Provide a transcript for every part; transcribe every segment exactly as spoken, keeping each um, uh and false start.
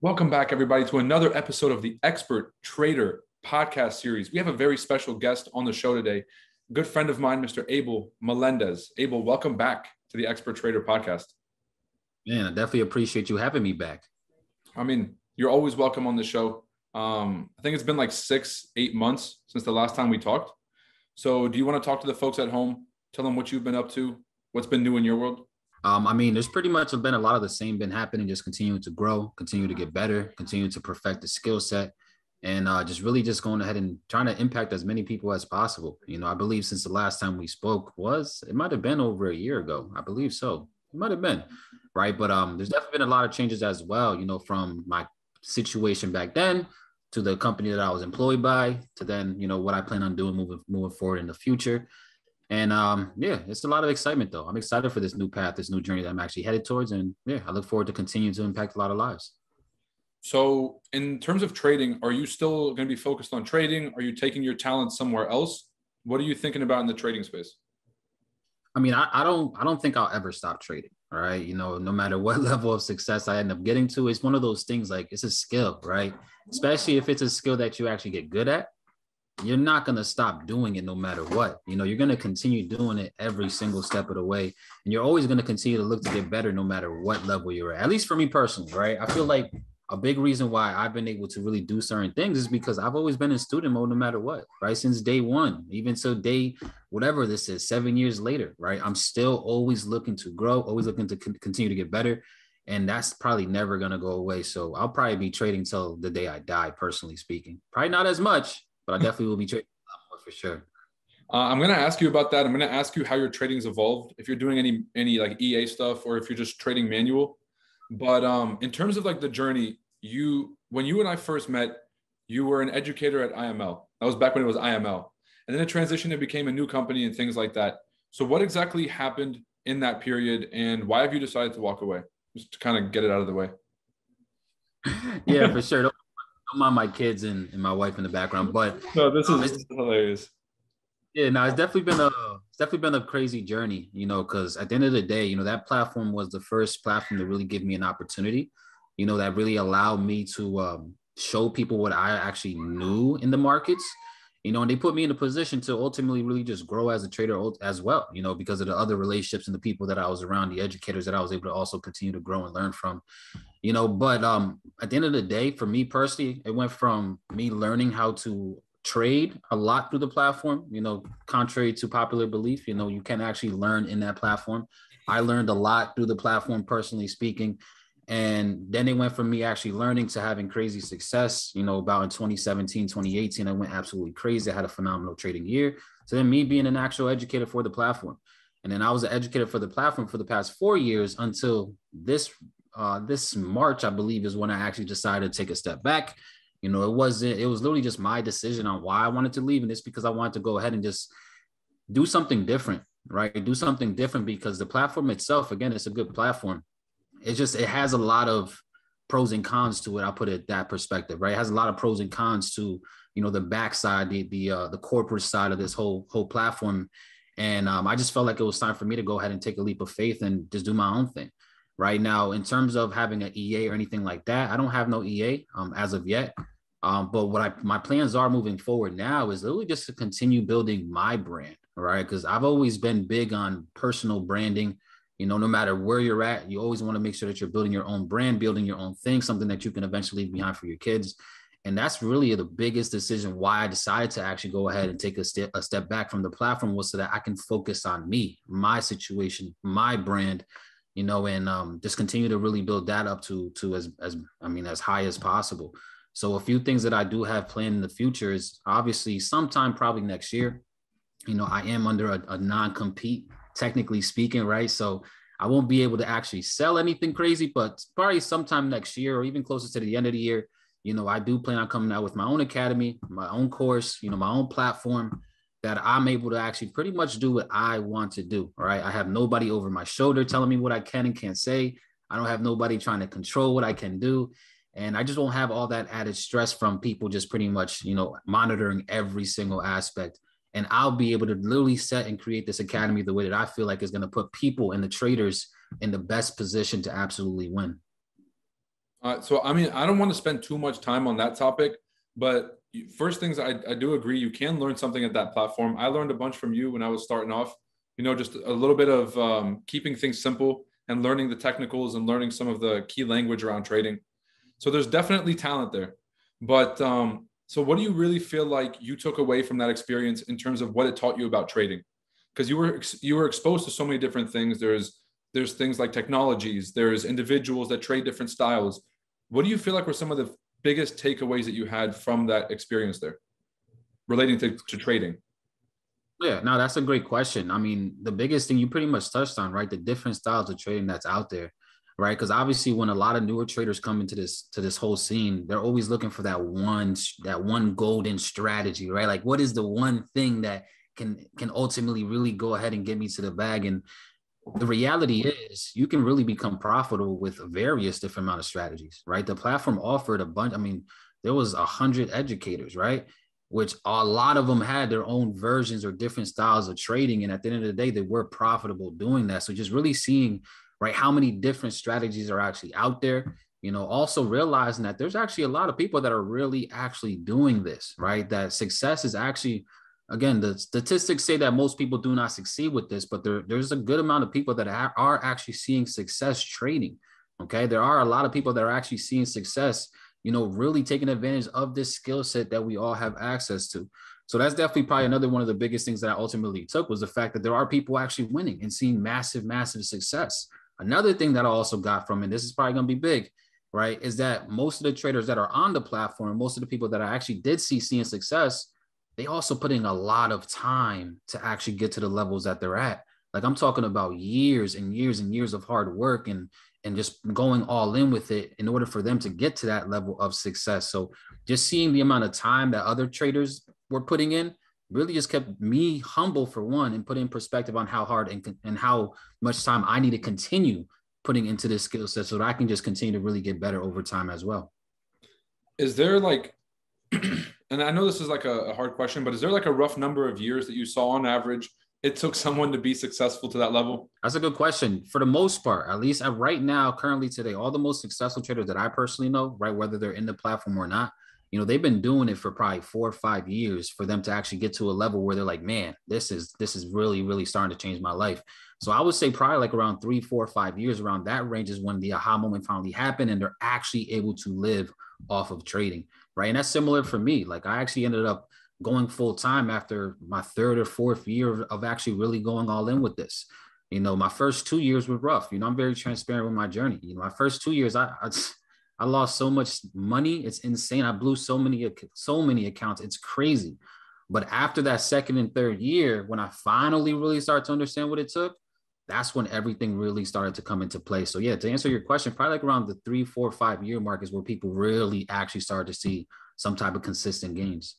Welcome back, everybody, to another episode of the Expert Trader podcast series. We have a very special guest on the show today, a good friend of mine, Mister Abel Melendez. Abel, welcome back to the Expert Trader podcast. Man, I definitely appreciate you having me back. I mean, you're always welcome on the show. Um, I think it's been like six, eight months since the last time we talked. So do you want to talk to the folks at home? Tell them what you've been up to, what's been new in your world? Um, I mean, there's pretty much been a lot of the same been happening, just continuing to grow, continue to get better, continue to perfect the skill set, and uh, just really just going ahead and trying to impact as many people as possible. You know, I believe since the last time we spoke was, it might have been over a year ago. I believe so. It might have been, right? But um, there's definitely been a lot of changes as well, you know, from my situation back then to the company that I was employed by to then, you know, what I plan on doing moving, moving forward in the future. And um, yeah, it's a lot of excitement, though. I'm excited for this new path, this new journey that I'm actually headed towards. And yeah, I look forward to continuing to impact a lot of lives. So in terms of trading, are you still going to be focused on trading? Are you taking your talent somewhere else? What are you thinking about in the trading space? I mean, I, I don't I don't think I'll ever stop trading. All right. You know, no matter what level of success I end up getting to, it's one of those things like it's a skill, right? Especially if it's a skill that you actually get good at. You're not going to stop doing it no matter what. You know, you're going to continue doing it every single step of the way. And you're always going to continue to look to get better no matter what level you're at. At least for me personally, right? I feel like a big reason why I've been able to really do certain things is because I've always been in student mode no matter what, right? Since day one, even so day, whatever this is, seven years later, right? I'm still always looking to grow, always looking to con- continue to get better. And that's probably never going to go away. So I'll probably be trading till the day I die, personally speaking. Probably not as much, but I definitely will be trading a lot more for sure. Uh, I'm going to ask you about that. I'm going to ask you how your trading's evolved, if you're doing any any like E A stuff or if you're just trading manual. But um, in terms of like the journey, you when you and I first met, you were an educator at I M L. That was back when it was I M L. And then it transitioned and became a new company and things like that. So what exactly happened in that period and why have you decided to walk away? Just to kind of get it out of the way. Yeah, for sure. Don't mind my kids and, and my wife in the background, but no, this is, um, this is hilarious. Yeah, no, it's definitely been a it's definitely been a crazy journey, you know, because at the end of the day, you know, that platform was the first platform to really give me an opportunity, you know, that really allowed me to um, show people what I actually knew in the markets, you know, and they put me in a position to ultimately really just grow as a trader as well, you know, because of the other relationships and the people that I was around, the educators that I was able to also continue to grow and learn from. You know, but um, at the end of the day, for me personally, it went from me learning how to trade a lot through the platform, you know, contrary to popular belief, you know, you can actually learn in that platform. I learned a lot through the platform, personally speaking. And then it went from me actually learning to having crazy success, you know, about in twenty seventeen, twenty eighteen, I went absolutely crazy. I had a phenomenal trading year. So then me being an actual educator for the platform. And then I was an educator for the platform for the past four years until this Uh, this March, I believe, is when I actually decided to take a step back. You know, it wasn't, it was literally just my decision on why I wanted to leave. And it's because I wanted to go ahead and just do something different, right? Do something different because the platform itself, again, it's a good platform. It's just, it has a lot of pros and cons to it. I'll put it that perspective, right? It has a lot of pros and cons to, you know, the backside, the, the, uh, the corporate side of this whole, whole platform. And um, I just felt like it was time for me to go ahead and take a leap of faith and just do my own thing. Right now, in terms of having an E A or anything like that, I don't have no E A um, as of yet. Um, but what I, my plans are moving forward now is literally just to continue building my brand, right? Because I've always been big on personal branding. You know, no matter where you're at, you always want to make sure that you're building your own brand, building your own thing, something that you can eventually leave behind for your kids. And that's really the biggest decision why I decided to actually go ahead and take a step, a step back from the platform was so that I can focus on me, my situation, my brand, you know, and um, just continue to really build that up to, to as, as, I mean, as high as possible. So a few things that I do have planned in the future is obviously sometime probably next year, you know, I am under a, a non-compete, technically speaking, right? So I won't be able to actually sell anything crazy, but probably sometime next year or even closer to the end of the year, you know, I do plan on coming out with my own academy, my own course, you know, my own platform, that I'm able to actually pretty much do what I want to do, right? I have nobody over my shoulder telling me what I can and can't say. I don't have nobody trying to control what I can do. And I just won't have all that added stress from people just pretty much, you know, monitoring every single aspect. And I'll be able to literally set and create this academy the way that I feel like is going to put people and the traders in the best position to absolutely win. Uh, so, I mean, I don't want to spend too much time on that topic, but first things I, I do agree, you can learn something at that platform. I learned a bunch from you when I was starting off, you know, just a little bit of um, keeping things simple and learning the technicals and learning some of the key language around trading. So there's definitely talent there. But um, so what do you really feel like you took away from that experience in terms of what it taught you about trading? Because you were you were exposed to so many different things. There's there's things like technologies. There's individuals that trade different styles. What do you feel like were some of the biggest takeaways that you had from that experience there relating to, to trading? Yeah, no, that's a great question. I mean, the biggest thing you pretty much touched on, right? The different styles of trading that's out there, right? Because obviously when a lot of newer traders come into this, to this whole scene, they're always looking for that one, that one golden strategy, right? Like what is the one thing that can, can ultimately really go ahead and get me to the bag? And the reality is you can really become profitable with various different amount of strategies, right? The platform offered a bunch. I mean, there was a hundred educators, right? Which a lot of them had their own versions or different styles of trading. And at the end of the day, they were profitable doing that. So just really seeing, right, how many different strategies are actually out there, you know, also realizing that there's actually a lot of people that are really actually doing this, right? That success is actually, again, the statistics say that most people do not succeed with this, but there, there's a good amount of people that are actually seeing success trading, okay? There are a lot of people that are actually seeing success, you know, really taking advantage of this skill set that we all have access to. So that's definitely probably another one of the biggest things that I ultimately took was the fact that there are people actually winning and seeing massive, massive success. Another thing that I also got from, and this is probably going to be big, right, is that most of the traders that are on the platform, most of the people that I actually did see seeing success, they also put in a lot of time to actually get to the levels that they're at. Like I'm talking about years and years and years of hard work and and just going all in with it in order for them to get to that level of success. So just seeing the amount of time that other traders were putting in really just kept me humble for one and put in perspective on how hard and, and how much time I need to continue putting into this skill set so that I can just continue to really get better over time as well. Is there like, and I know this is like a, a hard question, but is there like a rough number of years that you saw on average it took someone to be successful to that level? That's a good question. For the most part, at least right now, currently today, all the most successful traders that I personally know, right, whether they're in the platform or not, you know, they've been doing it for probably four or five years for them to actually get to a level where they're like, man, this is, this is really, really starting to change my life. So I would say probably like around three, four, five years around that range is when the aha moment finally happened and they're actually able to live off of trading, right? And that's similar for me. Like I actually ended up going full time after my third or fourth year of actually really going all in with this. You know, my first two years were rough. You know, I'm very transparent with my journey. You know, my first two years, I, I I lost so much money. It's insane. I blew so many, so many accounts. It's crazy. But after that second and third year, when I finally really started to understand what it took, that's when everything really started to come into play. So yeah, to answer your question, probably like around the three, four, five year mark is where people really actually started to see some type of consistent gains.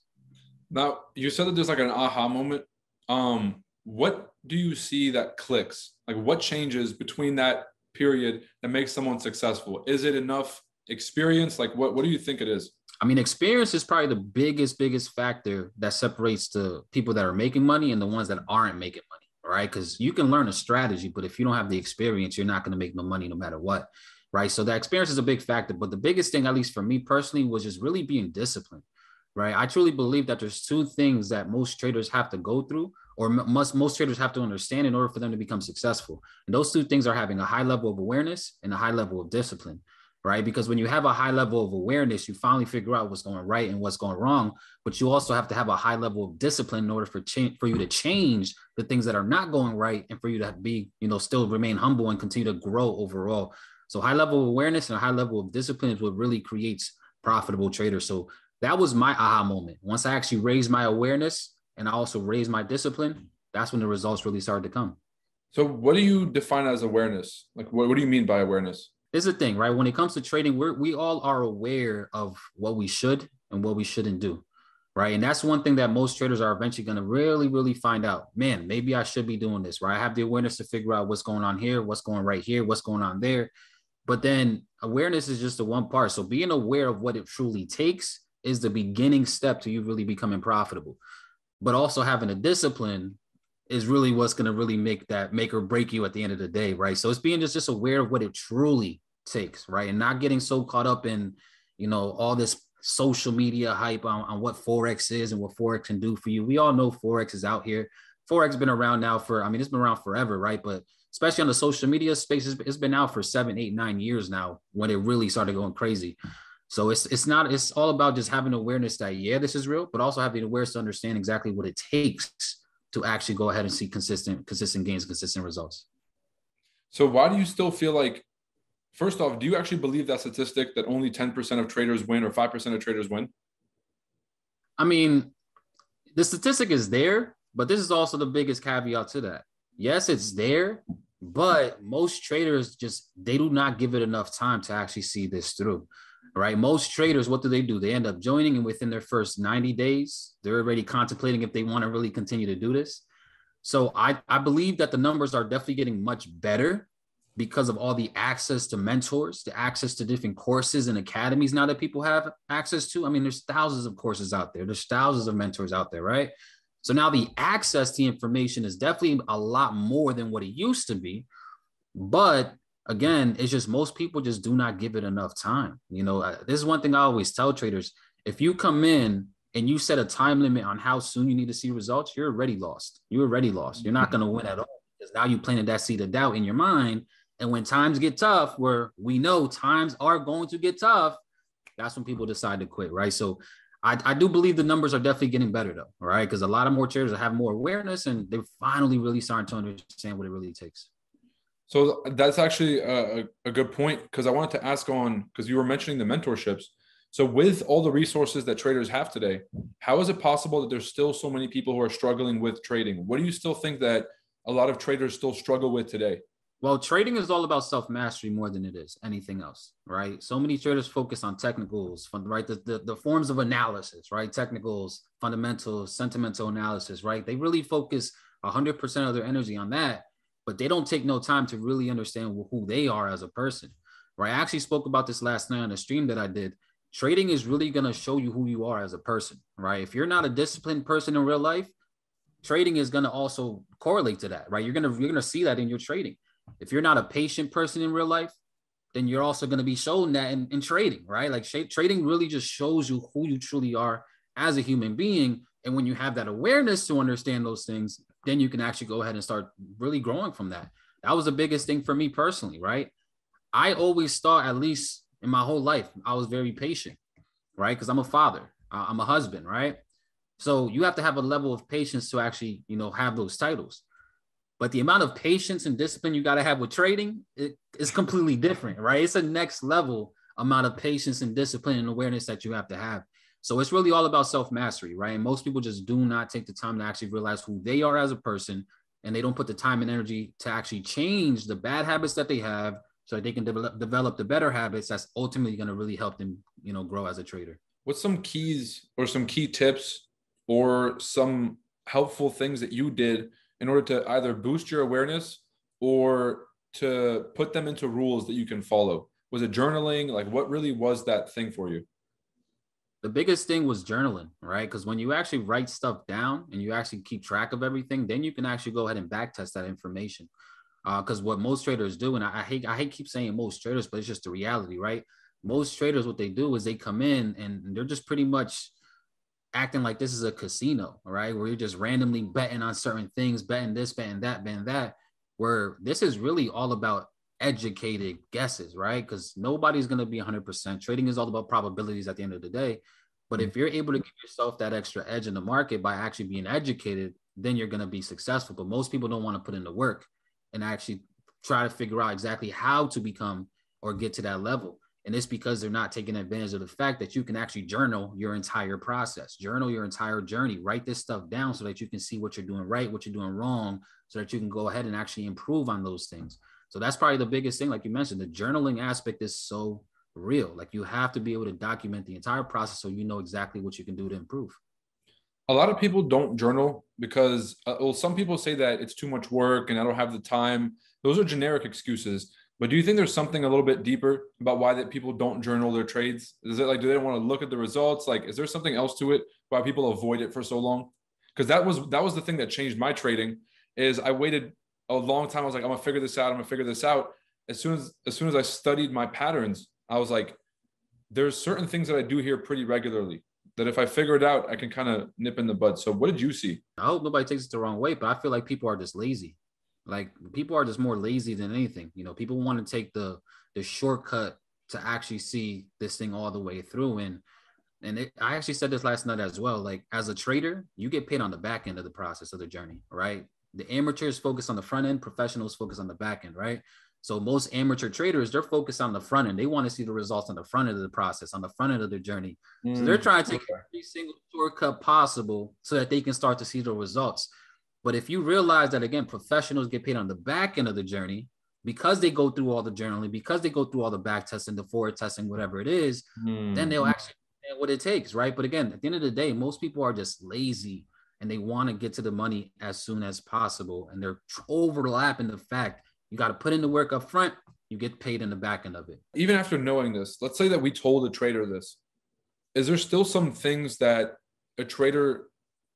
Now, you said that there's like an aha moment. Um, what do you see that clicks? Like what changes between that period that makes someone successful? Is it enough experience? Like what, what do you think it is? I mean, experience is probably the biggest, biggest factor that separates the people that are making money and the ones that aren't making money, right? Because you can learn a strategy, but if you don't have the experience, you're not going to make no money no matter what, right? So that experience is a big factor. But the biggest thing, at least for me personally, was just really being disciplined. Right. I truly believe that there's two things that most traders have to go through or must most traders have to understand in order for them to become successful. And those two things are having a high level of awareness and a high level of discipline. Right. Because when you have a high level of awareness, you finally figure out what's going right and what's going wrong. But you also have to have a high level of discipline in order for change for you to change the things that are not going right and for you to be, you know, still remain humble and continue to grow overall. So high level of awareness and a high level of discipline is what really creates profitable traders. So that was my aha moment. Once I actually raised my awareness and I also raised my discipline, that's when the results really started to come. So what do you define as awareness? Like, what, what do you mean by awareness? It's the thing, right? When it comes to trading, we're, we all are aware of what we should and what we shouldn't do, right? And that's one thing that most traders are eventually going to really, really find out, man, maybe I should be doing this, right? I have the awareness to figure out what's going on here, what's going right here, what's going on there. But then awareness is just the one part. So being aware of what it truly takes is the beginning step to you really becoming profitable. But also having a discipline is really what's going to really make that make or break you at the end of the day, right? So it's being just, just aware of what it truly takes, right? And not getting so caught up in, you know, all this social media hype on, on what Forex is and what Forex can do for you. We all know Forex is out here. Forex been around now for, I mean, it's been around forever, right? But especially on the social media space, it's been out for seven, eight, nine years now when it really started going crazy. So it's it's not, it's all about just having awareness that, yeah, this is real, but also having awareness to understand exactly what it takes to actually go ahead and see consistent, consistent gains, consistent results. So why do you still feel like, first off, do you actually believe that statistic that only ten percent of traders win or five percent of traders win? I mean, the statistic is there, but this is also the biggest caveat to that. Yes, it's there, but most traders just, they do not give it enough time to actually see this through, right? Most traders, what do they do? They end up joining, and within their first ninety days, they're already contemplating if they want to really continue to do this. So I, I believe that the numbers are definitely getting much better because of all the access to mentors, the access to different courses and academies now that people have access to. I mean, there's thousands of courses out there. There's thousands of mentors out there, right? So now the access to information is definitely a lot more than what it used to be. But again, it's just most people just do not give it enough time. You know, I, this is one thing I always tell traders. If you come in and you set a time limit on how soon you need to see results, you're already lost. You're already lost. You're not going to win at all, because now you planted that seed of doubt in your mind. And when times get tough, where we know times are going to get tough, that's when people decide to quit, right? So I, I do believe the numbers are definitely getting better though, right? Because a lot of more traders have more awareness and they're finally really starting to understand what it really takes. So that's actually a, a good point, because I wanted to ask on, because you were mentioning the mentorships. So with all the resources that traders have today, how is it possible that there's still so many people who are struggling with trading? What do you still think that a lot of traders still struggle with today? Well, trading is all about self-mastery more than it is anything else, right? So many traders focus on technicals, right? The, the, the forms of analysis, right? Technicals, fundamentals, sentimental analysis, right? They really focus one hundred percent of their energy on that, but they don't take no time to really understand who they are as a person, right? I actually spoke about this last night on a stream that I did. Trading is really going to show you who you are as a person, right? If you're not a disciplined person in real life, trading is going to also correlate to that, right? You're going to, you're going to see that in your trading. If you're not a patient person in real life, then you're also going to be shown that in, in trading, right? Like sh- trading really just shows you who you truly are as a human being. And when you have that awareness to understand those things, then you can actually go ahead and start really growing from that. That was the biggest thing for me personally, right? I always thought, at least in my whole life, I was very patient, right? Because I'm a father, uh, I'm a husband, right? So you have to have a level of patience to actually, you know, have those titles. But the amount of patience and discipline you got to have with trading is it, completely different, right? It's a next level amount of patience and discipline and awareness that you have to have. So it's really all about self-mastery, right? And most people just do not take the time to actually realize who they are as a person, and they don't put the time and energy to actually change the bad habits that they have so that they can develop, develop the better habits that's ultimately going to really help them, you know, grow as a trader. What's some keys or some key tips or some helpful things that you did in order to either boost your awareness or to put them into rules that you can follow? Was it journaling? Like, what really was that thing for you? The biggest thing was journaling, right? Because when you actually write stuff down and you actually keep track of everything, then you can actually go ahead and back test that information. Because uh, what most traders do, and I, I hate I hate keep saying most traders, but it's just the reality, right? Most traders, what they do is they come in and they're just pretty much acting like this is a casino, right? Where you're just randomly betting on certain things, betting this, betting that, betting that, where this is really all about educated guesses, right? Because nobody's going to be one hundred percent. Trading is all about probabilities at the end of the day. But if you're able to give yourself that extra edge in the market by actually being educated, then you're going to be successful. But most people don't want to put in the work and actually try to figure out exactly how to become or get to that level. And it's because they're not taking advantage of the fact that you can actually journal your entire process, journal your entire journey, write this stuff down so that you can see what you're doing right, what you're doing wrong, so that you can go ahead and actually improve on those things. So that's probably the biggest thing. Like you mentioned, the journaling aspect is so real. Like you have to be able to document the entire process so you know exactly what you can do to improve. A lot of people don't journal because uh, well, some people say that it's too much work and I don't have the time. Those are generic excuses. But do you think there's something a little bit deeper about why that people don't journal their trades? Is it like, do they want to look at the results? Like, is there something else to it? Why people avoid it for so long? Because that was that was the thing that changed my trading. Is I waited a long time. I was like, I'm gonna figure this out. I'm gonna figure this out. as soon as as soon as I studied my patterns, I was like, there's certain things that I do here pretty regularly that if I figure it out, I can kind of nip in the bud. So what did you see? I hope nobody takes it the wrong way, but I feel like people are just lazy. Like people are just more lazy than anything. You know, people want to take the the shortcut to actually see this thing all the way through. And and it, I actually said this last night as well. Like as a trader, you get paid on the back end of the process of the journey, right? The amateurs focus on the front end, professionals focus on the back end, right? So most amateur traders, they're focused on the front end. They want to see the results on the front end of the process, on the front end of their journey. Mm. So they're trying to take every single shortcut possible so that they can start to see the results. But if you realize that, again, professionals get paid on the back end of the journey because they go through all the journaling, because they go through all the back testing, the forward testing, whatever it is, mm. then they'll actually understand what it takes, right? But again, at the end of the day, most people are just lazy and they want to get to the money as soon as possible. And they're overlapping the fact you got to put in the work up front, you get paid in the back end of it. Even after knowing this, let's say that we told a trader this. Is there still some things that a trader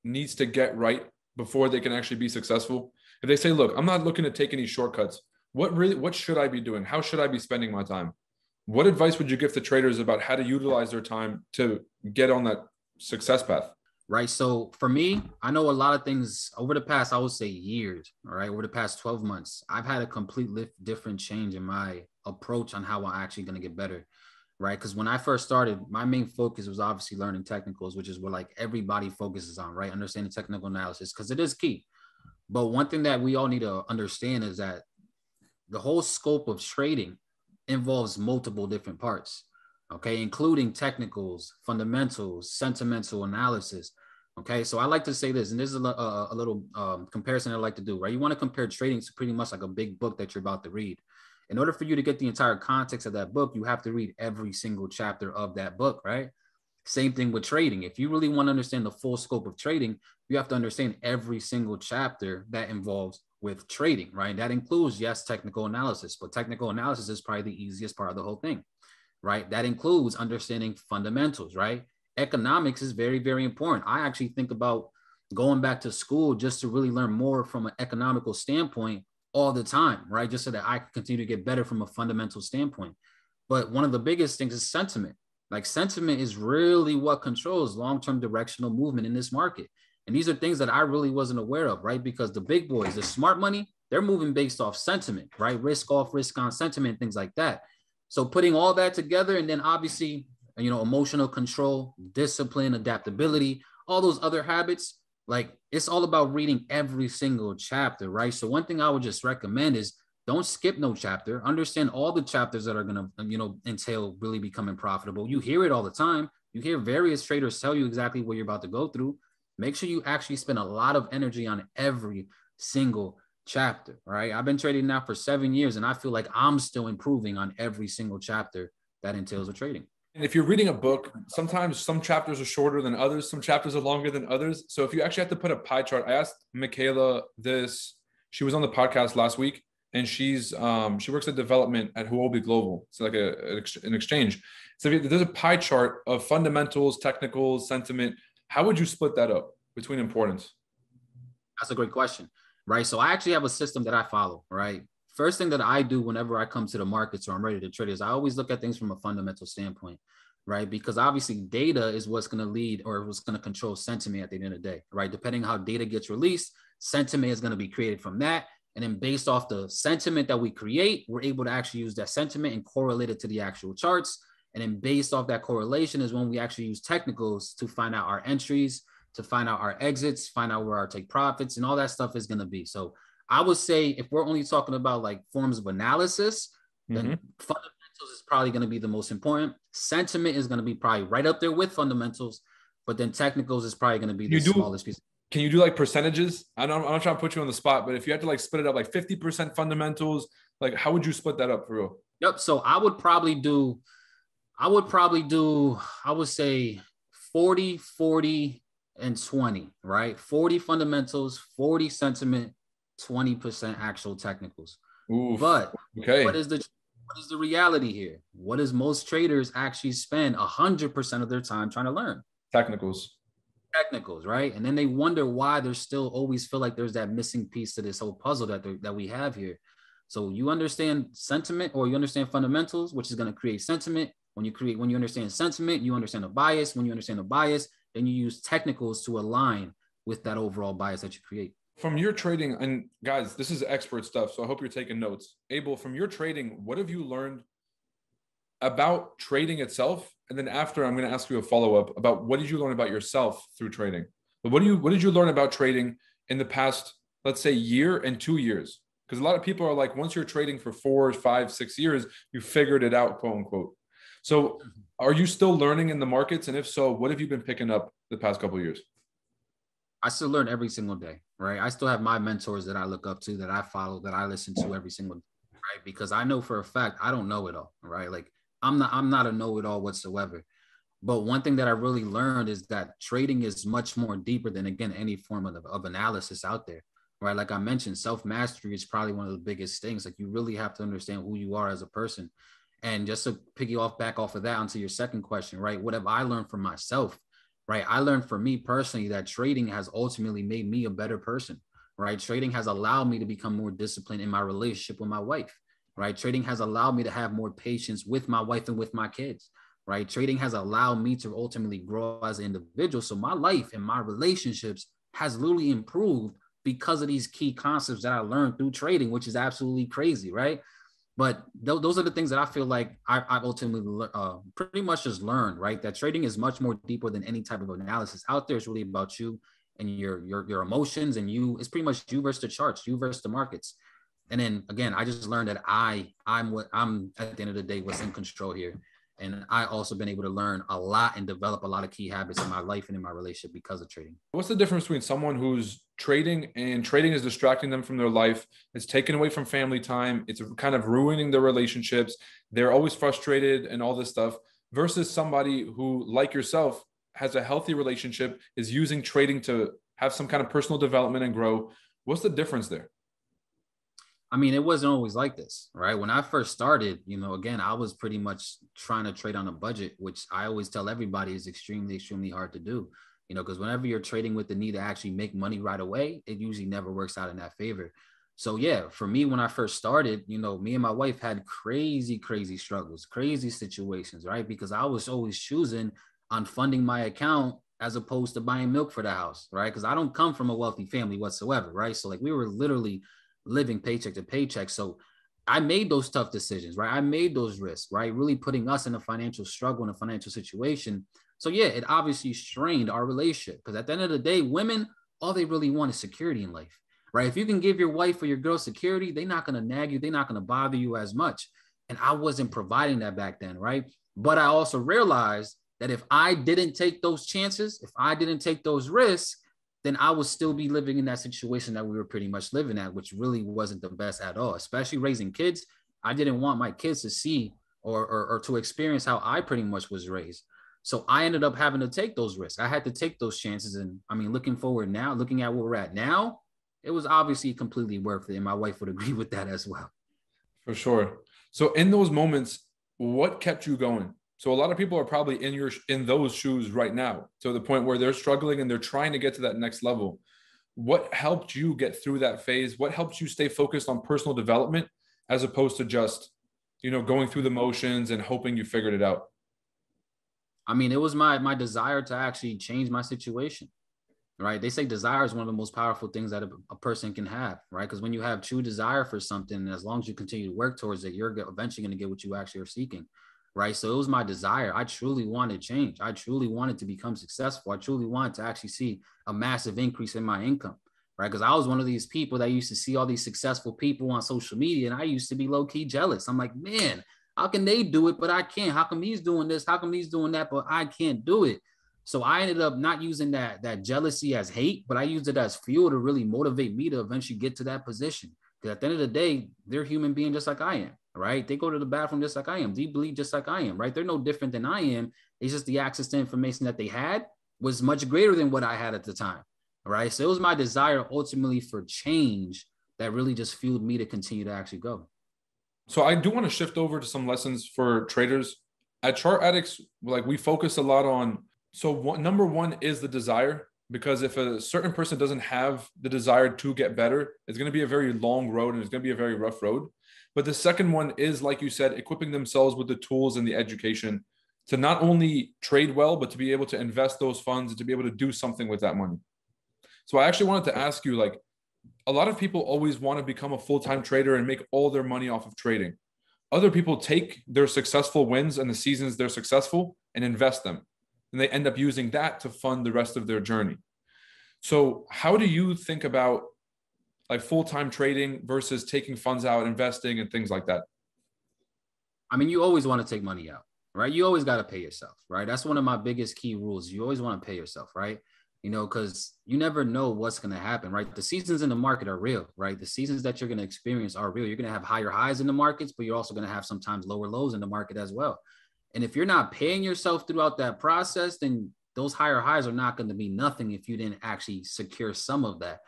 needs to get right before they can actually be successful? If they say, look, I'm not looking to take any shortcuts. What really, what should I be doing? How should I be spending my time? What advice would you give to traders about how to utilize their time to get on that success path? Right. So for me, I know a lot of things over the past, I would say years, all right, over the past twelve months, I've had a complete different change in my approach on how I'm actually going to get better. Right. Because when I first started, my main focus was obviously learning technicals, which is what like everybody focuses on, right? Understanding technical analysis, because it is key. But one thing that we all need to understand is that the whole scope of trading involves multiple different parts. Okay, including technicals, fundamentals, sentimental analysis. Okay, so I like to say this, and this is a, a, a little um, comparison I like to do, right? You want to compare trading to pretty much like a big book that you're about to read. In order for you to get the entire context of that book, you have to read every single chapter of that book, right? Same thing with trading. If you really want to understand the full scope of trading, you have to understand every single chapter that involves with trading, right? That includes, yes, technical analysis, but technical analysis is probably the easiest part of the whole thing. Right? That includes understanding fundamentals, right? Economics is very, very important. I actually think about going back to school just to really learn more from an economical standpoint all the time, right? Just so that I can continue to get better from a fundamental standpoint. But one of the biggest things is sentiment. Like sentiment is really what controls long-term directional movement in this market. And these are things that I really wasn't aware of, right? Because the big boys, the smart money, they're moving based off sentiment, right? Risk off, risk on sentiment, things like that. So putting all that together, and then obviously, you know, emotional control, discipline, adaptability, all those other habits, like it's all about reading every single chapter, right? So one thing I would just recommend is don't skip no chapter, understand all the chapters that are going to, you know, entail really becoming profitable. You hear it all the time. You hear various traders tell you exactly what you're about to go through. Make sure you actually spend a lot of energy on every single chapter, right? I've been trading now for seven years and I feel like I'm still improving on every single chapter that entails a trading. And if you're reading a book, sometimes some chapters are shorter than others. Some chapters are longer than others. So if you actually have to put a pie chart, I asked Michaela this, she was on the podcast last week and she's, um, she works at development at Huobi Global. It's like a, an exchange. So if there's a pie chart of fundamentals, technicals, sentiment, how would you split that up between importance? That's a great question. Right. So I actually have a system that I follow. Right. First thing that I do whenever I come to the markets or I'm ready to trade is I always look at things from a fundamental standpoint. Right. Because obviously data is what's going to lead or what's going to control sentiment at the end of the day. Right. Depending on how data gets released, sentiment is going to be created from that. And then based off the sentiment that we create, we're able to actually use that sentiment and correlate it to the actual charts. And then based off that correlation is when we actually use technicals to find out our entries, to find out our exits, find out where our take profits and all that stuff is going to be. So I would say if we're only talking about like forms of analysis, mm-hmm. then fundamentals is probably going to be the most important. Sentiment is going to be probably right up there with fundamentals, but then technicals is probably going to be the you smallest do, piece. Can you do like percentages? I don't, I'm not trying to put you on the spot, but if you had to like split it up, like fifty percent fundamentals, like how would you split that up for real? Yep. So I would probably do, I would probably do, I would say forty, forty, and twenty, right? forty fundamentals, forty sentiment, twenty percent actual technicals. Oof, but okay. what is the what is the reality here? What is most traders actually spend one hundred percent of their time trying to learn? Technicals. Technicals, right? And then they wonder why they still always feel like there's that missing piece to this whole puzzle that, that we have here. So you understand sentiment, or you understand fundamentals, which is going to create sentiment. When you create, when you understand sentiment, you understand a bias. When you understand a bias, then you use technicals to align with that overall bias that you create. From your trading, and guys, this is expert stuff, so I hope you're taking notes. Abel, from your trading, what have you learned about trading itself? And then after, I'm going to ask you a follow-up about what did you learn about yourself through trading? But what do you, what did you learn about trading in the past, let's say, year and two years? Because a lot of people are like, once you're trading for four, five, six years, you figured it out, quote unquote. So are you still learning in the markets? And if so, what have you been picking up the past couple of years? I still learn every single day, right? I still have my mentors that I look up to, that I follow, that I listen to every single day, right? Because I know for a fact, I don't know it all, right? Like I'm not, I'm not a know-it-all whatsoever. But one thing that I really learned is that trading is much more deeper than, again, any form of, of analysis out there, right? Like I mentioned, self-mastery is probably one of the biggest things. Like you really have to understand who you are as a person. And just to piggy off back off of that onto your second question, right? What have I learned for myself? Right. I learned for me personally that trading has ultimately made me a better person. Right. Trading has allowed me to become more disciplined in my relationship with my wife. Right. Trading has allowed me to have more patience with my wife and with my kids. Right. Trading has allowed me to ultimately grow as an individual. So my life and my relationships has literally improved because of these key concepts that I learned through trading, which is absolutely crazy. Right. But th- those are the things that I feel like I, I ultimately uh, pretty much just learned, right? That trading is much more deeper than any type of analysis out there. It's really about you and your, your, your emotions and you, it's pretty much you versus the charts, you versus the markets. And then again, I just learned that I, I'm what I'm at the end of the day, what's in control here. And I also been able to learn a lot and develop a lot of key habits in my life and in my relationship because of trading. What's the difference between someone who's trading and trading is distracting them from their life? It's taken away from family time. It's kind of ruining their relationships. They're always frustrated and all this stuff versus somebody who, like yourself, has a healthy relationship, is using trading to have some kind of personal development and grow. What's the difference there? I mean, it wasn't always like this, right? When I first started, you know, again, I was pretty much trying to trade on a budget, which I always tell everybody is extremely, extremely hard to do, you know, because whenever you're trading with the need to actually make money right away, it usually never works out in that favor. So yeah, for me, when I first started, you know, me and my wife had crazy, crazy struggles, crazy situations, right? Because I was always choosing on funding my account as opposed to buying milk for the house, right? Because I don't come from a wealthy family whatsoever, right? So like we were literally living paycheck to paycheck. So I made those tough decisions, right? I made those risks, right? Really putting us in a financial struggle, in a financial situation. So yeah, it obviously strained our relationship because at the end of the day, women, all they really want is security in life, right? If you can give your wife or your girl security, they're not going to nag you. They're not going to bother you as much. And I wasn't providing that back then, right? But I also realized that if I didn't take those chances, if I didn't take those risks, then I would still be living in that situation that we were pretty much living at, which really wasn't the best at all, especially raising kids. I didn't want my kids to see or, or, or to experience how I pretty much was raised. So I ended up having to take those risks. I had to take those chances. And I mean, looking forward now, looking at where we're at now, it was obviously completely worth it. And my wife would agree with that as well. For sure. So in those moments, what kept you going? So a lot of people are probably in your in those shoes right now, to the point where they're struggling and they're trying to get to that next level. What helped you get through that phase? What helped you stay focused on personal development as opposed to just, you know, going through the motions and hoping you figured it out? I mean, it was my my desire to actually change my situation, right? They say desire is one of the most powerful things that a, a person can have, right? Because when you have true desire for something, as long as you continue to work towards it, you're eventually going to get what you actually are seeking. Right. So it was my desire. I truly wanted change. I truly wanted to become successful. I truly wanted to actually see a massive increase in my income. Right. Because I was one of these people that used to see all these successful people on social media. And I used to be low key jealous. I'm like, man, how can they do it? But I can't. How come he's doing this? How come he's doing that? But I can't do it. So I ended up not using that, that jealousy as hate, but I used it as fuel to really motivate me to eventually get to that position. Because at the end of the day, they're human beings just like I am. Right? They go to the bathroom just like I am. They bleed just like I am, right? They're no different than I am. It's just the access to information that they had was much greater than what I had at the time, right? So it was my desire ultimately for change that really just fueled me to continue to actually go. So I do want to shift over to some lessons for traders. At Chart Addicts, like we focus a lot on, so one, number one is the desire, because if a certain person doesn't have the desire to get better, it's going to be a very long road and it's going to be a very rough road. But the second one is, like you said, equipping themselves with the tools and the education to not only trade well, but to be able to invest those funds and to be able to do something with that money. So I actually wanted to ask you, like, a lot of people always want to become a full-time trader and make all their money off of trading. Other people take their successful wins and the seasons they're successful and invest them. And they end up using that to fund the rest of their journey. So how do you think about like full-time trading versus taking funds out, investing and things like that? I mean, you always want to take money out, right? You always got to pay yourself, right? That's one of my biggest key rules. You always want to pay yourself, right? You know, because you never know what's going to happen, right? The seasons in the market are real, right? The seasons that you're going to experience are real. You're going to have higher highs in the markets, but you're also going to have sometimes lower lows in the market as well. And if you're not paying yourself throughout that process, then those higher highs are not going to be nothing if you didn't actually secure some of that.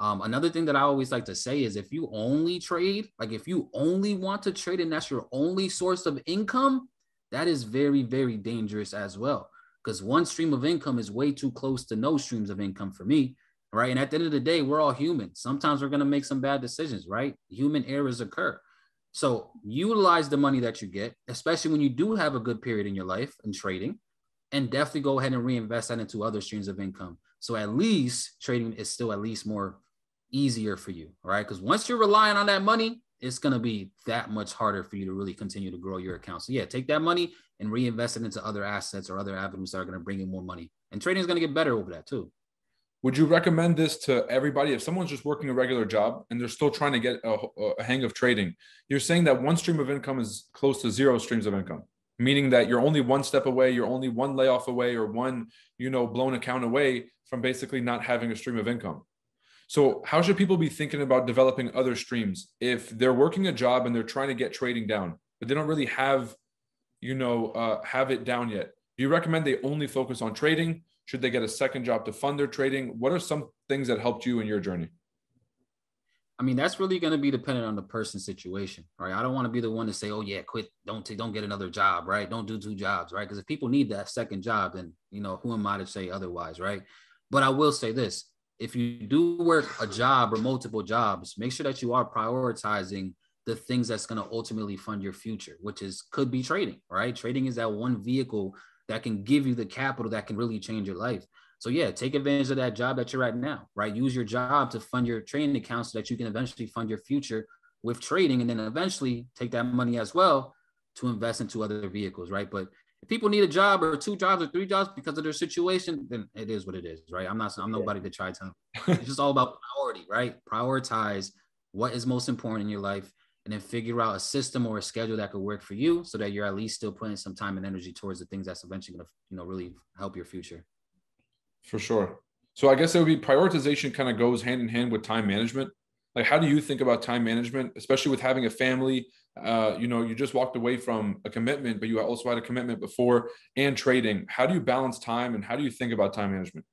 Um, another thing that I always like to say is if you only trade, like if you only want to trade and that's your only source of income, that is very, very dangerous as well. Because one stream of income is way too close to no streams of income for me, right? And at the end of the day, we're all human. Sometimes we're going to make some bad decisions, right? Human errors occur. So utilize the money that you get, especially when you do have a good period in your life in trading, and definitely go ahead and reinvest that into other streams of income. So at least trading is still at least more easier for you, right? Because once you're relying on that money, it's going to be that much harder for you to really continue to grow your account. So yeah, take that money and reinvest it into other assets or other avenues that are going to bring you more money. And trading is going to get better over that too. Would you recommend this to everybody? If someone's just working a regular job and they're still trying to get a, a hang of trading, you're saying that one stream of income is close to zero streams of income, meaning that you're only one step away, you're only one layoff away or one, you know, blown account away from basically not having a stream of income. So how should people be thinking about developing other streams if they're working a job and they're trying to get trading down, but they don't really have, you know, uh, have it down yet? Do you recommend they only focus on trading? Should they get a second job to fund their trading? What are some things that helped you in your journey? I mean, that's really going to be dependent on the person's situation, right? I don't want to be the one to say, oh yeah, quit. Don't don't get another job, right? Don't do two jobs, right? Because if people need that second job, then, you know, who am I to say otherwise, right? But I will say this. If you do work a job or multiple jobs, make sure that you are prioritizing the things that's going to ultimately fund your future, which is could be trading, right? Trading is that one vehicle that can give you the capital that can really change your life. So yeah, take advantage of that job that you're at now, right? Use your job to fund your trading account so that you can eventually fund your future with trading and then eventually take that money as well to invest into other vehicles, right? But if people need a job or two jobs or three jobs because of their situation, then it is what it is, right? I'm not, I'm nobody to try to, it's just all about priority, right? Prioritize what is most important in your life and then figure out a system or a schedule that could work for you so that you're at least still putting some time and energy towards the things that's eventually going to, you know, really help your future. For sure. So I guess it would be prioritization kind of goes hand in hand with time management. Like, how do you think about time management, especially with having a family? Uh, you know, you just walked away from a commitment, but you also had a commitment before and trading. How do you balance time and how do you think about time management?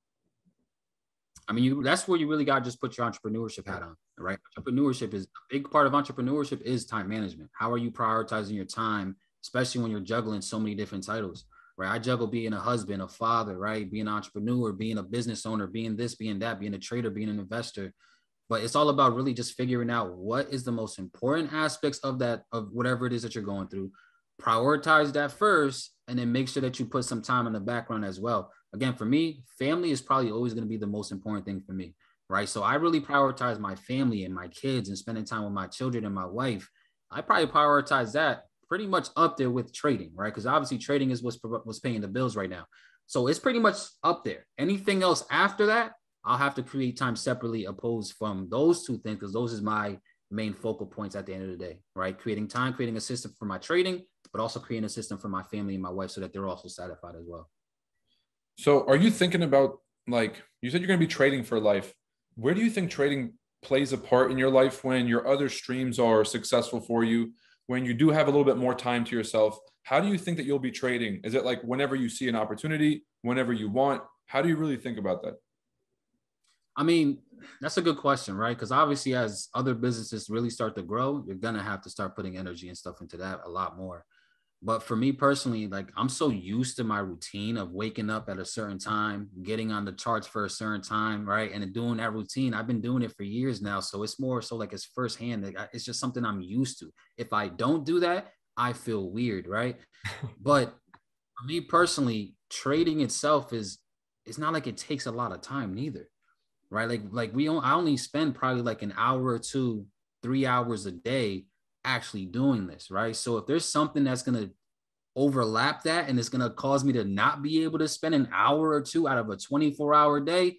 I mean, you, that's where you really got to just put your entrepreneurship hat on, right? Entrepreneurship is a big part of entrepreneurship is time management. How are you prioritizing your time, especially when you're juggling so many different titles, right? I juggle being a husband, a father, right? Being an entrepreneur, being a business owner, being this, being that, being a trader, being an investor. But it's all about really just figuring out what is the most important aspects of that, of whatever it is that you're going through. Prioritize that first, and then make sure that you put some time in the background as well. Again, for me, family is probably always going to be the most important thing for me, right? So I really prioritize my family and my kids and spending time with my children and my wife. I probably prioritize that pretty much up there with trading, right? Because obviously trading is what's, what's paying the bills right now. So it's pretty much up there. Anything else after that, I'll have to create time separately opposed from those two things because those is my main focal points at the end of the day, right? Creating time, creating a system for my trading, but also creating a system for my family and my wife so that they're also satisfied as well. So are you thinking about, like, you said you're going to be trading for life. Where do you think trading plays a part in your life when your other streams are successful for you, when you do have a little bit more time to yourself? How do you think that you'll be trading? Is it like whenever you see an opportunity, whenever you want? How do you really think about that? I mean, that's a good question, right? Because obviously as other businesses really start to grow, you're going to have to start putting energy and stuff into that a lot more. But for me personally, like, I'm so used to my routine of waking up at a certain time, getting on the charts for a certain time, right? And doing that routine, I've been doing it for years now. So it's more so like it's firsthand. Like, it's just something I'm used to. If I don't do that, I feel weird, right? But for me personally, trading itself is, it's not like it takes a lot of time neither, right? Like, like we don't, I only spend probably like an hour or two, three hours a day actually doing this, right? So if there's something that's going to overlap that and it's going to cause me to not be able to spend an hour or two out of a twenty-four hour day,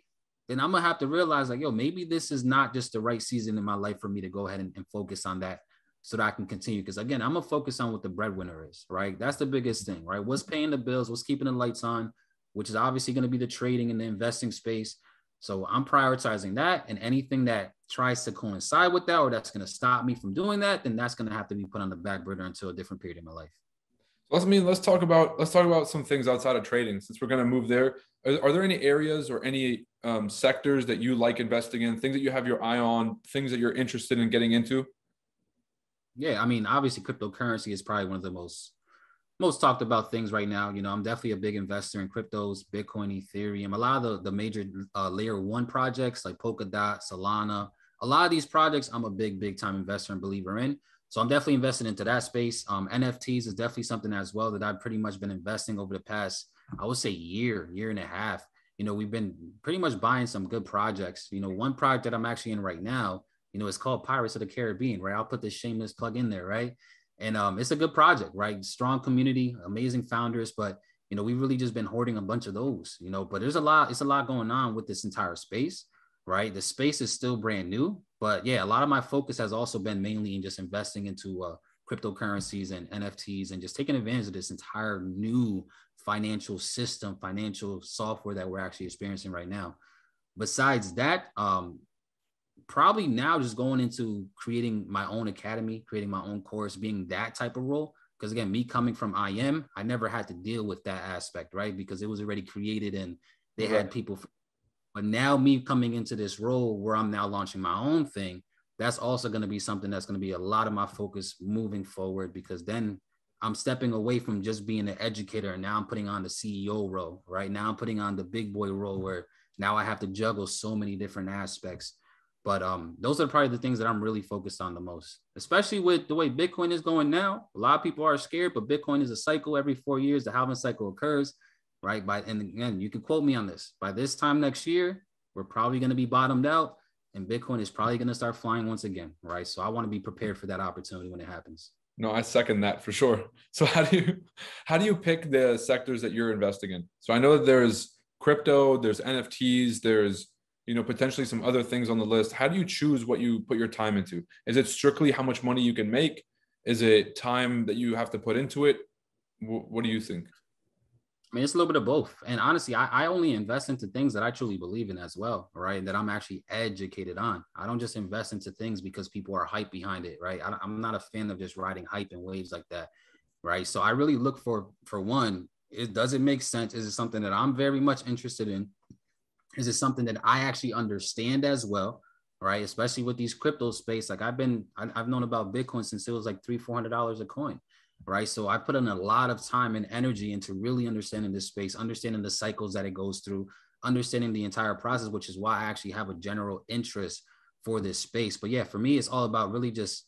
then I'm going to have to realize like, yo, maybe this is not just the right season in my life for me to go ahead and, and focus on that so that I can continue. Because again, I'm going to focus on what the breadwinner is, right? That's the biggest thing, right? What's paying the bills, what's keeping the lights on, which is obviously going to be the trading and the investing space. So I'm prioritizing that, and anything that tries to coincide with that or that's going to stop me from doing that, then that's going to have to be put on the back burner until a different period in my life. Let's I mean let's talk about let's talk about some things outside of trading, since we're going to move there. Are, are there any areas or any um, sectors that you like investing in, things that you have your eye on, things that you're interested in getting into? Yeah, I mean, obviously cryptocurrency is probably one of the most most talked about things right now. You know, I'm definitely a big investor in cryptos, Bitcoin, Ethereum, a lot of the, the major uh, layer one projects like Polkadot, Solana. A lot of these projects I'm a big, big time investor and believer in. So I'm definitely invested into that space. Um, N F Ts is definitely something as well that I've pretty much been investing over the past, I would say year, year and a half. You know, we've been pretty much buying some good projects. You know, one project that I'm actually in right now, you know, it's called Pirates of the Caribbean, right? I'll put this shameless plug in there, right? And um, it's a good project, right? Strong community, amazing founders, but, you know, we've really just been hoarding a bunch of those, you know, but there's a lot, it's a lot going on with this entire space, right? The space is still brand new, but yeah, a lot of my focus has also been mainly in just investing into uh, cryptocurrencies and N F Ts and just taking advantage of this entire new financial system, financial software that we're actually experiencing right now. Besides that, um, probably now just going into creating my own academy, creating my own course, being that type of role. Because again, me coming from I M, I never had to deal with that aspect, right? Because it was already created and they had people. But now me coming into this role where I'm now launching my own thing, that's also going to be something that's going to be a lot of my focus moving forward, because then I'm stepping away from just being an educator. And now I'm putting on the C E O role, right? Now I'm putting on the big boy role where now I have to juggle so many different aspects. But um, those are probably the things that I'm really focused on the most, especially with the way Bitcoin is going now. A lot of people are scared, but Bitcoin is a cycle. Every four years, the halving cycle occurs, right? By, and again, you can quote me on this. By this time next year, we're probably going to be bottomed out, and Bitcoin is probably going to start flying once again, right? So I want to be prepared for that opportunity when it happens. No, I second that for sure. So how do you how do you pick the sectors that you're investing in? So I know that there's crypto, there's N F Ts, there's, you know, potentially some other things on the list. How do you choose what you put your time into? Is it strictly how much money you can make? Is it time that you have to put into it? W- what do you think? I mean, it's a little bit of both. And honestly, I, I only invest into things that I truly believe in as well, right? That I'm actually educated on. I don't just invest into things because people are hype behind it, right? I, I'm not a fan of just riding hype and waves like that, right? So I really look for, for one, it, does it make sense? Is it something that I'm very much interested in? Is it something that I actually understand as well, right? Especially with these crypto space. Like I've been, I've known about Bitcoin since it was like three, four hundred dollars a coin, right? So I put in a lot of time and energy into really understanding this space, understanding the cycles that it goes through, understanding the entire process, which is why I actually have a general interest for this space. But yeah, for me, it's all about really just,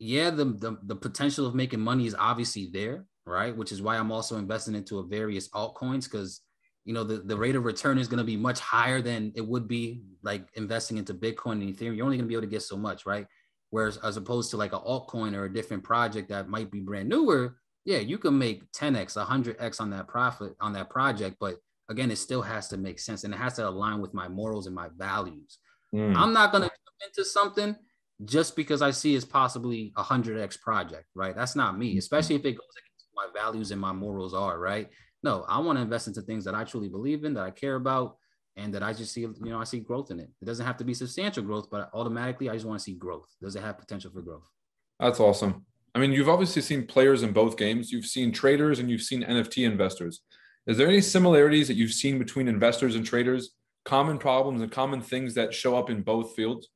yeah, the the, the potential of making money is obviously there, right? Which is why I'm also investing into a various altcoins, because you know, the, the rate of return is going to be much higher than it would be like investing into Bitcoin and Ethereum. You're only going to be able to get so much, right? Whereas as opposed to like an altcoin or a different project that might be brand newer, yeah, you can make ten X, one hundred X on that profit, on that project. But again, it still has to make sense and it has to align with my morals and my values. Mm. I'm not going to jump into something just because I see it's possibly a one hundred X project, right? That's not me, especially if it goes against what my values and my morals are, right? No, I want to invest into things that I truly believe in, that I care about, and that I just see, you know, I see growth in it. It doesn't have to be substantial growth, but automatically I just want to see growth. Does it have potential for growth? That's awesome. I mean, you've obviously seen players in both games. You've seen traders and you've seen N F T investors. Is there any similarities that you've seen between investors and traders, common problems and common things that show up in both fields?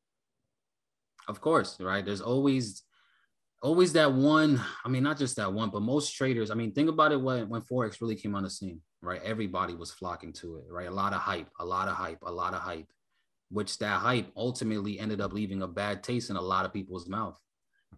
Of course, right? There's always... always that one. I mean, not just that one, but most traders, I mean, think about it when, when Forex really came on the scene, right? Everybody was flocking to it, right? A lot of hype, a lot of hype, a lot of hype, which that hype ultimately ended up leaving a bad taste in a lot of people's mouth.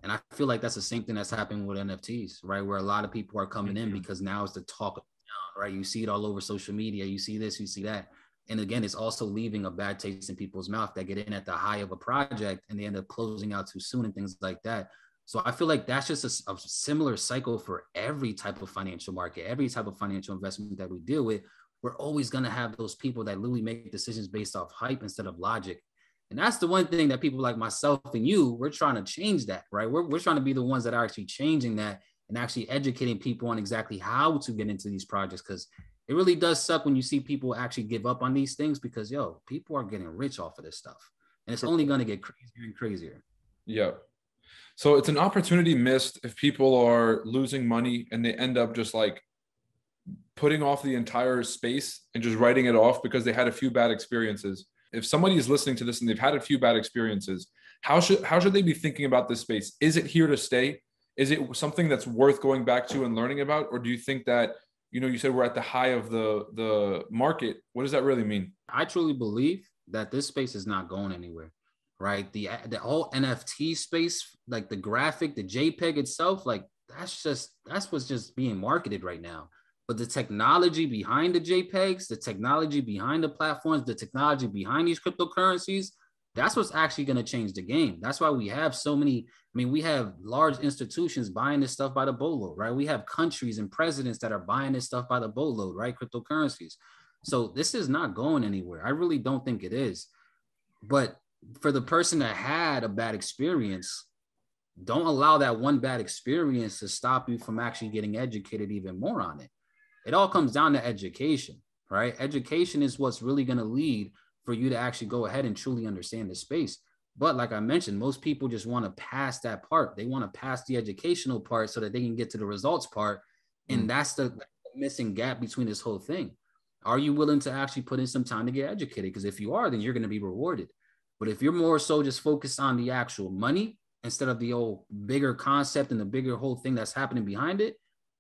And I feel like that's the same thing that's happening with N F Ts, right? Where a lot of people are coming in because now it's the talk of town, right? You see it all over social media. You see this, you see that. And again, it's also leaving a bad taste in people's mouth that get in at the high of a project and they end up closing out too soon and things like that. So I feel like that's just a, a similar cycle for every type of financial market, every type of financial investment that we deal with. We're always going to have those people that literally make decisions based off hype instead of logic. And that's the one thing that people like myself and you, we're trying to change that, right? We're, we're trying to be the ones that are actually changing that and actually educating people on exactly how to get into these projects. Because it really does suck when you see people actually give up on these things because, yo, people are getting rich off of this stuff. And it's only going to get crazier and crazier. Yeah. So it's an opportunity missed if people are losing money and they end up just like putting off the entire space and just writing it off because they had a few bad experiences. If somebody is listening to this and they've had a few bad experiences, how should how should they be thinking about this space? Is it here to stay? Is it something that's worth going back to and learning about? Or do you think that, you know, you said we're at the high of the, the market. What does that really mean? I truly believe that this space is not going anywhere, right? The, the whole N F T space, like the graphic, the JPEG itself, like that's just, that's what's just being marketed right now. But the technology behind the JPEGs, the technology behind the platforms, the technology behind these cryptocurrencies, that's what's actually going to change the game. That's why we have so many, I mean, we have large institutions buying this stuff by the boatload, right? We have countries and presidents that are buying this stuff by the boatload, right? Cryptocurrencies. So this is not going anywhere. I really don't think it is. But for the person that had a bad experience, don't allow that one bad experience to stop you from actually getting educated even more on it. It all comes down to education, right? Education is what's really going to lead for you to actually go ahead and truly understand the space. But like I mentioned, most people just want to pass that part. They want to pass the educational part so that they can get to the results part. And that's the missing gap between this whole thing. Are you willing to actually put in some time to get educated? Because if you are, then you're going to be rewarded. But if you're more so just focused on the actual money instead of the old bigger concept and the bigger whole thing that's happening behind it,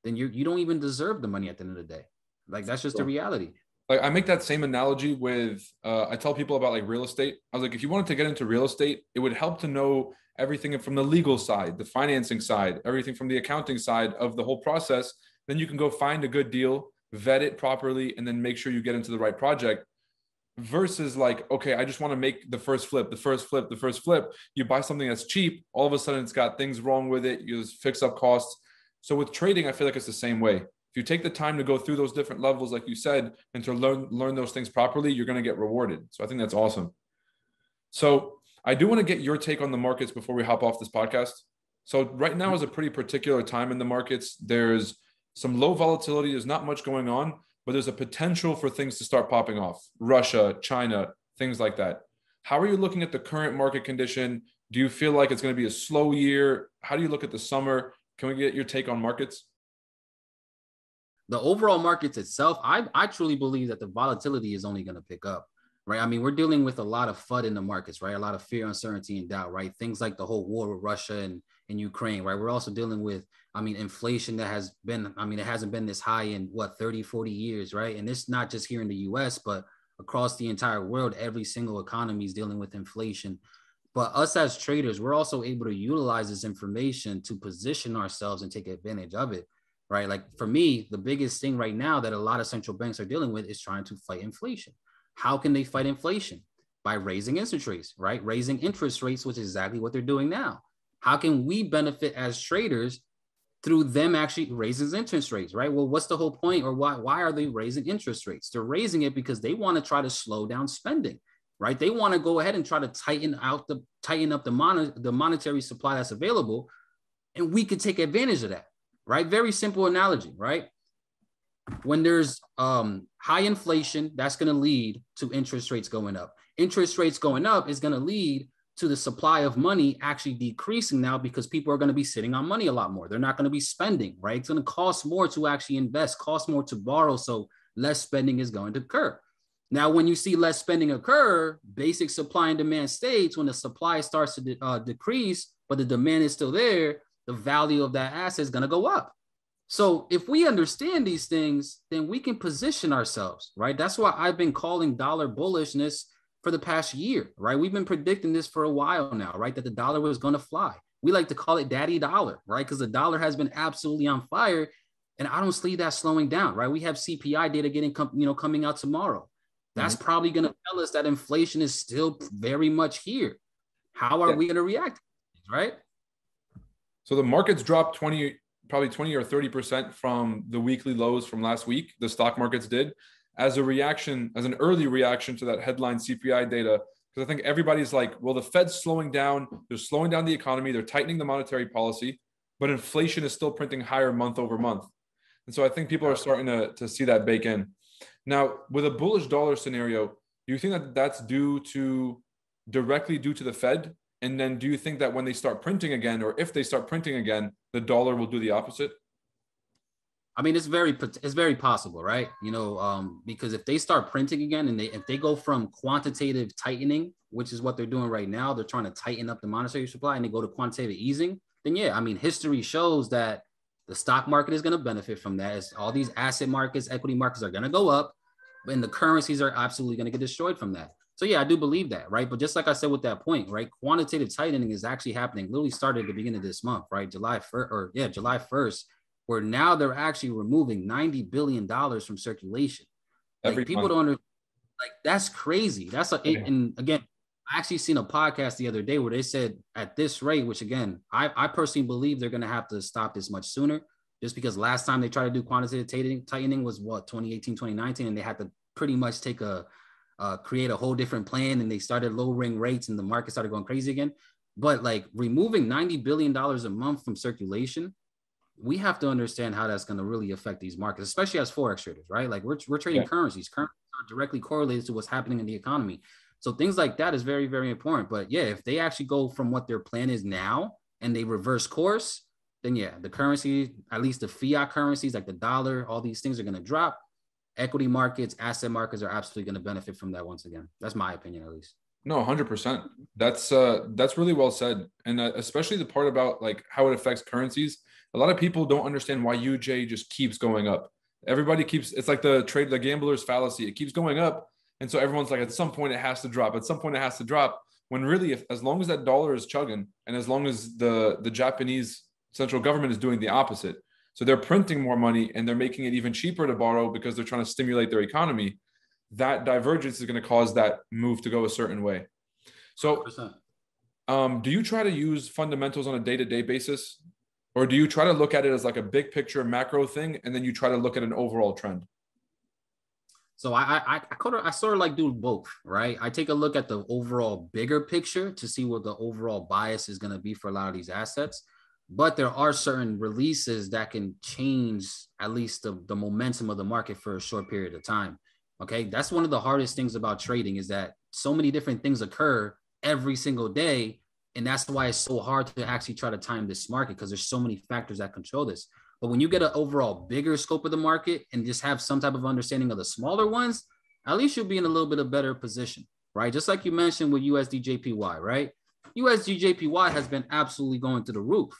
then you you don't even deserve the money at the end of the day. Like that's just the reality. Like I make that same analogy with, uh, I tell people about like real estate. I was like, if you wanted to get into real estate, it would help to know everything from the legal side, the financing side, everything from the accounting side of the whole process. Then you can go find a good deal, vet it properly, and then make sure you get into the right project. Versus like, okay, I just want to make the first flip, the first flip, the first flip. You buy something that's cheap, all of a sudden it's got things wrong with it. You just fix up costs. So with trading, I feel like it's the same way. If you take the time to go through those different levels, like you said, and to learn, learn those things properly, you're going to get rewarded. So I think that's awesome. So I do want to get your take on the markets before we hop off this podcast. So right now is a pretty particular time in the markets. There's some low volatility. There's not much going on, but there's a potential for things to start popping off. Russia, China, things like that. How are you looking at the current market condition? Do you feel like it's going to be a slow year? How do you look at the summer? Can we get your take on markets? The overall markets itself, I, I truly believe that the volatility is only going to pick up, right? I mean, we're dealing with a lot of F U D in the markets, right? A lot of fear, uncertainty, and doubt, right? Things like the whole war with Russia and, and Ukraine, right? We're also dealing with, I mean, inflation that has been, I mean, it hasn't been this high in what, thirty, forty years, right? And it's not just here in the U S, but across the entire world, every single economy is dealing with inflation. But us as traders, we're also able to utilize this information to position ourselves and take advantage of it, right? Like for me, the biggest thing right now that a lot of central banks are dealing with is trying to fight inflation. How can they fight inflation? By raising interest rates, right? Raising interest rates, which is exactly what they're doing now. How can we benefit as traders through them actually raising interest rates, right? Well, what's the whole point or why, why are they raising interest rates? They're raising it because they want to try to slow down spending. Right? They want to go ahead and try to tighten out the tighten up the, mon- the monetary supply that's available. And we could take advantage of that, right? Very simple analogy, right? When there's um, high inflation, that's going to lead to interest rates going up. Interest rates going up is going to lead to the supply of money actually decreasing now because people are going to be sitting on money a lot more. They're not going to be spending, right? It's going to cost more to actually invest, cost more to borrow. So less spending is going to occur. Now, when you see less spending occur, basic supply and demand states, when the supply starts to de- uh, decrease, but the demand is still there, the value of that asset is going to go up. So if we understand these things, then we can position ourselves, right? That's why I've been calling dollar bullishness for the past year, right? We've been predicting this for a while now, right? That the dollar was going to fly. We like to call it daddy dollar, right? Because the dollar has been absolutely on fire, and I don't see that slowing down, right? We have C P I data getting, you know, coming out tomorrow. That's mm-hmm. probably going to tell us that inflation is still very much here. How are yeah. we going to react, right? So the market's dropped twenty, probably twenty or thirty percent from the weekly lows from last week. The stock markets did, as a reaction, as an early reaction to that headline C P I data. Because I think everybody's like, well, the Fed's slowing down. They're slowing down the economy. They're tightening the monetary policy, but inflation is still printing higher month over month. And so I think people are starting to, to see that bake in. Now, with a bullish dollar scenario, do you think that that's due to directly due to the Fed? And then do you think that when they start printing again, or if they start printing again, the dollar will do the opposite? I mean, it's very, it's very possible, right? You know, um, because if they start printing again, and they, if they go from quantitative tightening, which is what they're doing right now, they're trying to tighten up the monetary supply, and they go to quantitative easing, then yeah, I mean, history shows that the stock market is going to benefit from that. It's all these asset markets, equity markets are going to go up, and the currencies are absolutely going to get destroyed from that. So yeah, I do believe that, right? But just like I said with that point, right? Quantitative tightening is actually happening, literally started at the beginning of this month, right? July first, or yeah, July first, where now they're actually removing ninety billion dollars from circulation. Every like people month. Don't understand, like that's crazy. That's a, yeah. And again, I actually seen a podcast the other day where they said at this rate, which again, I, I personally believe they're gonna have to stop this much sooner, just because last time they tried to do quantitative tightening, tightening was what, twenty eighteen, twenty nineteen, and they had to pretty much take a, Uh, create a whole different plan, and they started lowering rates, and the market started going crazy again. But like removing ninety billion dollars a month from circulation, we have to understand how that's going to really affect these markets, especially as Forex traders, right? Like we're, we're trading yeah. currencies. Currencies are directly correlated to what's happening in the economy. So things like that is very, very important. But yeah, if they actually go from what their plan is now and they reverse course, then yeah, the currency, at least the fiat currencies like the dollar, all these things are going to drop. Equity markets, asset markets are absolutely going to benefit from that once again. That's my opinion, at least. No, one hundred percent. That's uh, that's really well said. And uh, especially the part about like how it affects currencies. A lot of people don't understand why U J just keeps going up. Everybody keeps, it's like the trade, the gambler's fallacy. It keeps going up. And so everyone's like, at some point it has to drop. At some point it has to drop. When really, if, as long as that dollar is chugging, and as long as the, the Japanese central government is doing the opposite, so they're printing more money and they're making it even cheaper to borrow because they're trying to stimulate their economy. That divergence is going to cause that move to go a certain way. So um, do you try to use fundamentals on a day-to-day basis, or do you try to look at it as like a big picture macro thing, and then you try to look at an overall trend? So I, I, I, I sort of like do both, right? I take a look at the overall bigger picture to see what the overall bias is going to be for a lot of these assets. But there are certain releases that can change at least the, the momentum of the market for a short period of time. Okay. That's one of the hardest things about trading, is that so many different things occur every single day. And that's why it's so hard to actually try to time this market, because there's so many factors that control this. But when you get an overall bigger scope of the market and just have some type of understanding of the smaller ones, at least you'll be in a little bit of better position, right? Just like you mentioned with U S D J P Y, right? U S D J P Y has been absolutely going to the roof.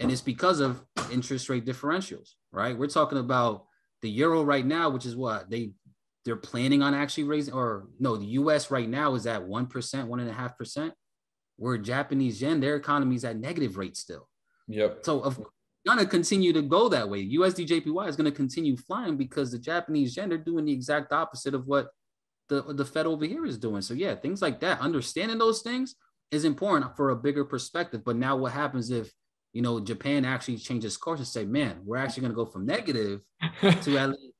And it's because of interest rate differentials, right? We're talking about the euro right now, which is what they, they're planning on actually raising, or no, the U S right now is at one percent, one point five percent, where Japanese yen, their economy is at negative rates still. Yep. So if we're going to continue to go that way, U S D J P Y is going to continue flying, because the Japanese yen, they're doing the exact opposite of what the, the Fed over here is doing. So yeah, things like that, understanding those things is important for a bigger perspective. But now what happens if, you know, Japan actually changes course and say, man, we're actually going to go from negative to at least,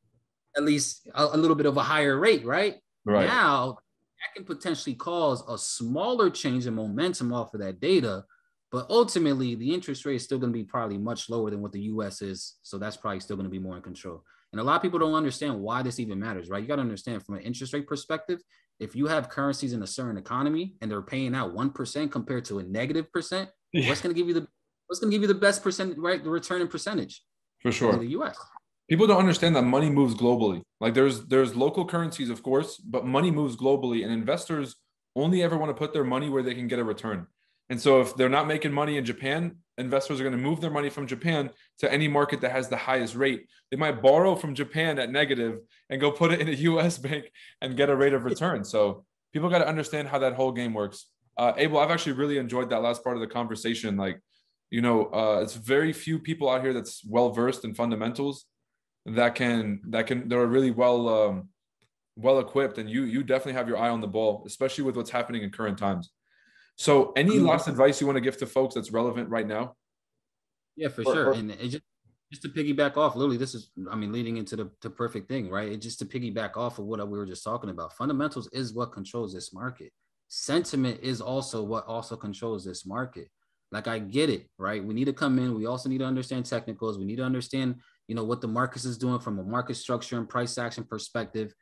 at least a, a little bit of a higher rate, right? Right. Now, that can potentially cause a smaller change in momentum off of that data, but ultimately, the interest rate is still going to be probably much lower than what the U S is, so that's probably still going to be more in control. And a lot of people don't understand why this even matters, right? You got to understand from an interest rate perspective, if you have currencies in a certain economy and they're paying out one percent compared to a negative percent, yeah. what's going to give you the What's going to give you the best percent, right? The return in percentage. For sure. In the U S. People don't understand that money moves globally. Like there's there's local currencies, of course, but money moves globally, and investors only ever want to put their money where they can get a return. And so if they're not making money in Japan, investors are going to move their money from Japan to any market that has the highest rate. They might borrow from Japan at negative and go put it in a U S bank and get a rate of return. So people got to understand how that whole game works. Uh, Abel, I've actually really enjoyed that last part of the conversation. Like, you know, uh, it's very few people out here that's well-versed in fundamentals that can, that can, they're really well, um, well-equipped. And you, you definitely have your eye on the ball, especially with what's happening in current times. So any last advice you want to give to folks that's relevant right now? Yeah, for or, sure. Or, and it just, just to piggyback off, literally, this is, I mean, leading into the, the perfect thing, right? It just to piggyback off of what we were just talking about. Fundamentals is what controls this market. Sentiment is also what also controls this market. Like, I get it, right? We need to come in. We also need to understand technicals. We need to understand, you know, what the markets is doing from a market structure and price action perspective.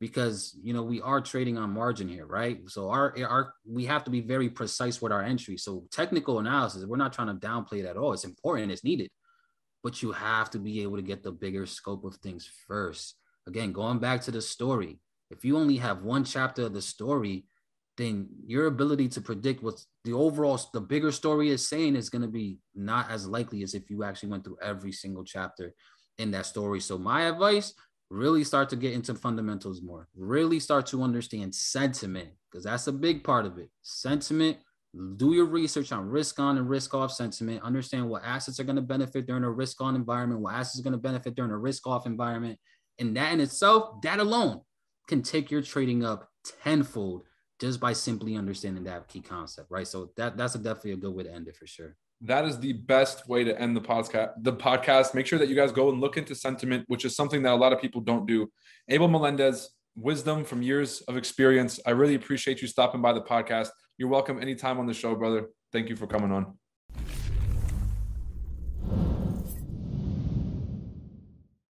Because, you know, we are trading on margin here, right? So our, our we have to be very precise with our entry. So technical analysis, we're not trying to downplay it at all. It's important, it's needed, but you have to be able to get the bigger scope of things first. Again, going back to the story, if you only have one chapter of the story, then your ability to predict what the overall, the bigger story is saying is going to be not as likely as if you actually went through every single chapter in that story. So my advice, really start to get into fundamentals more, really start to understand sentiment, because that's a big part of it. Sentiment, do your research on risk on and risk off sentiment, understand what assets are going to benefit during a risk on environment, what assets are going to benefit during a risk off environment. And that in itself, that alone can take your trading up tenfold just by simply understanding that key concept, right? So that, that's a definitely a good way to end it for sure. That is the best way to end the podcast. The podcast. Make sure that you guys go and look into sentiment, which is something that a lot of people don't do. Abel Melendez, wisdom from years of experience. I really appreciate you stopping by the podcast. You're welcome anytime on the show, brother. Thank you for coming on.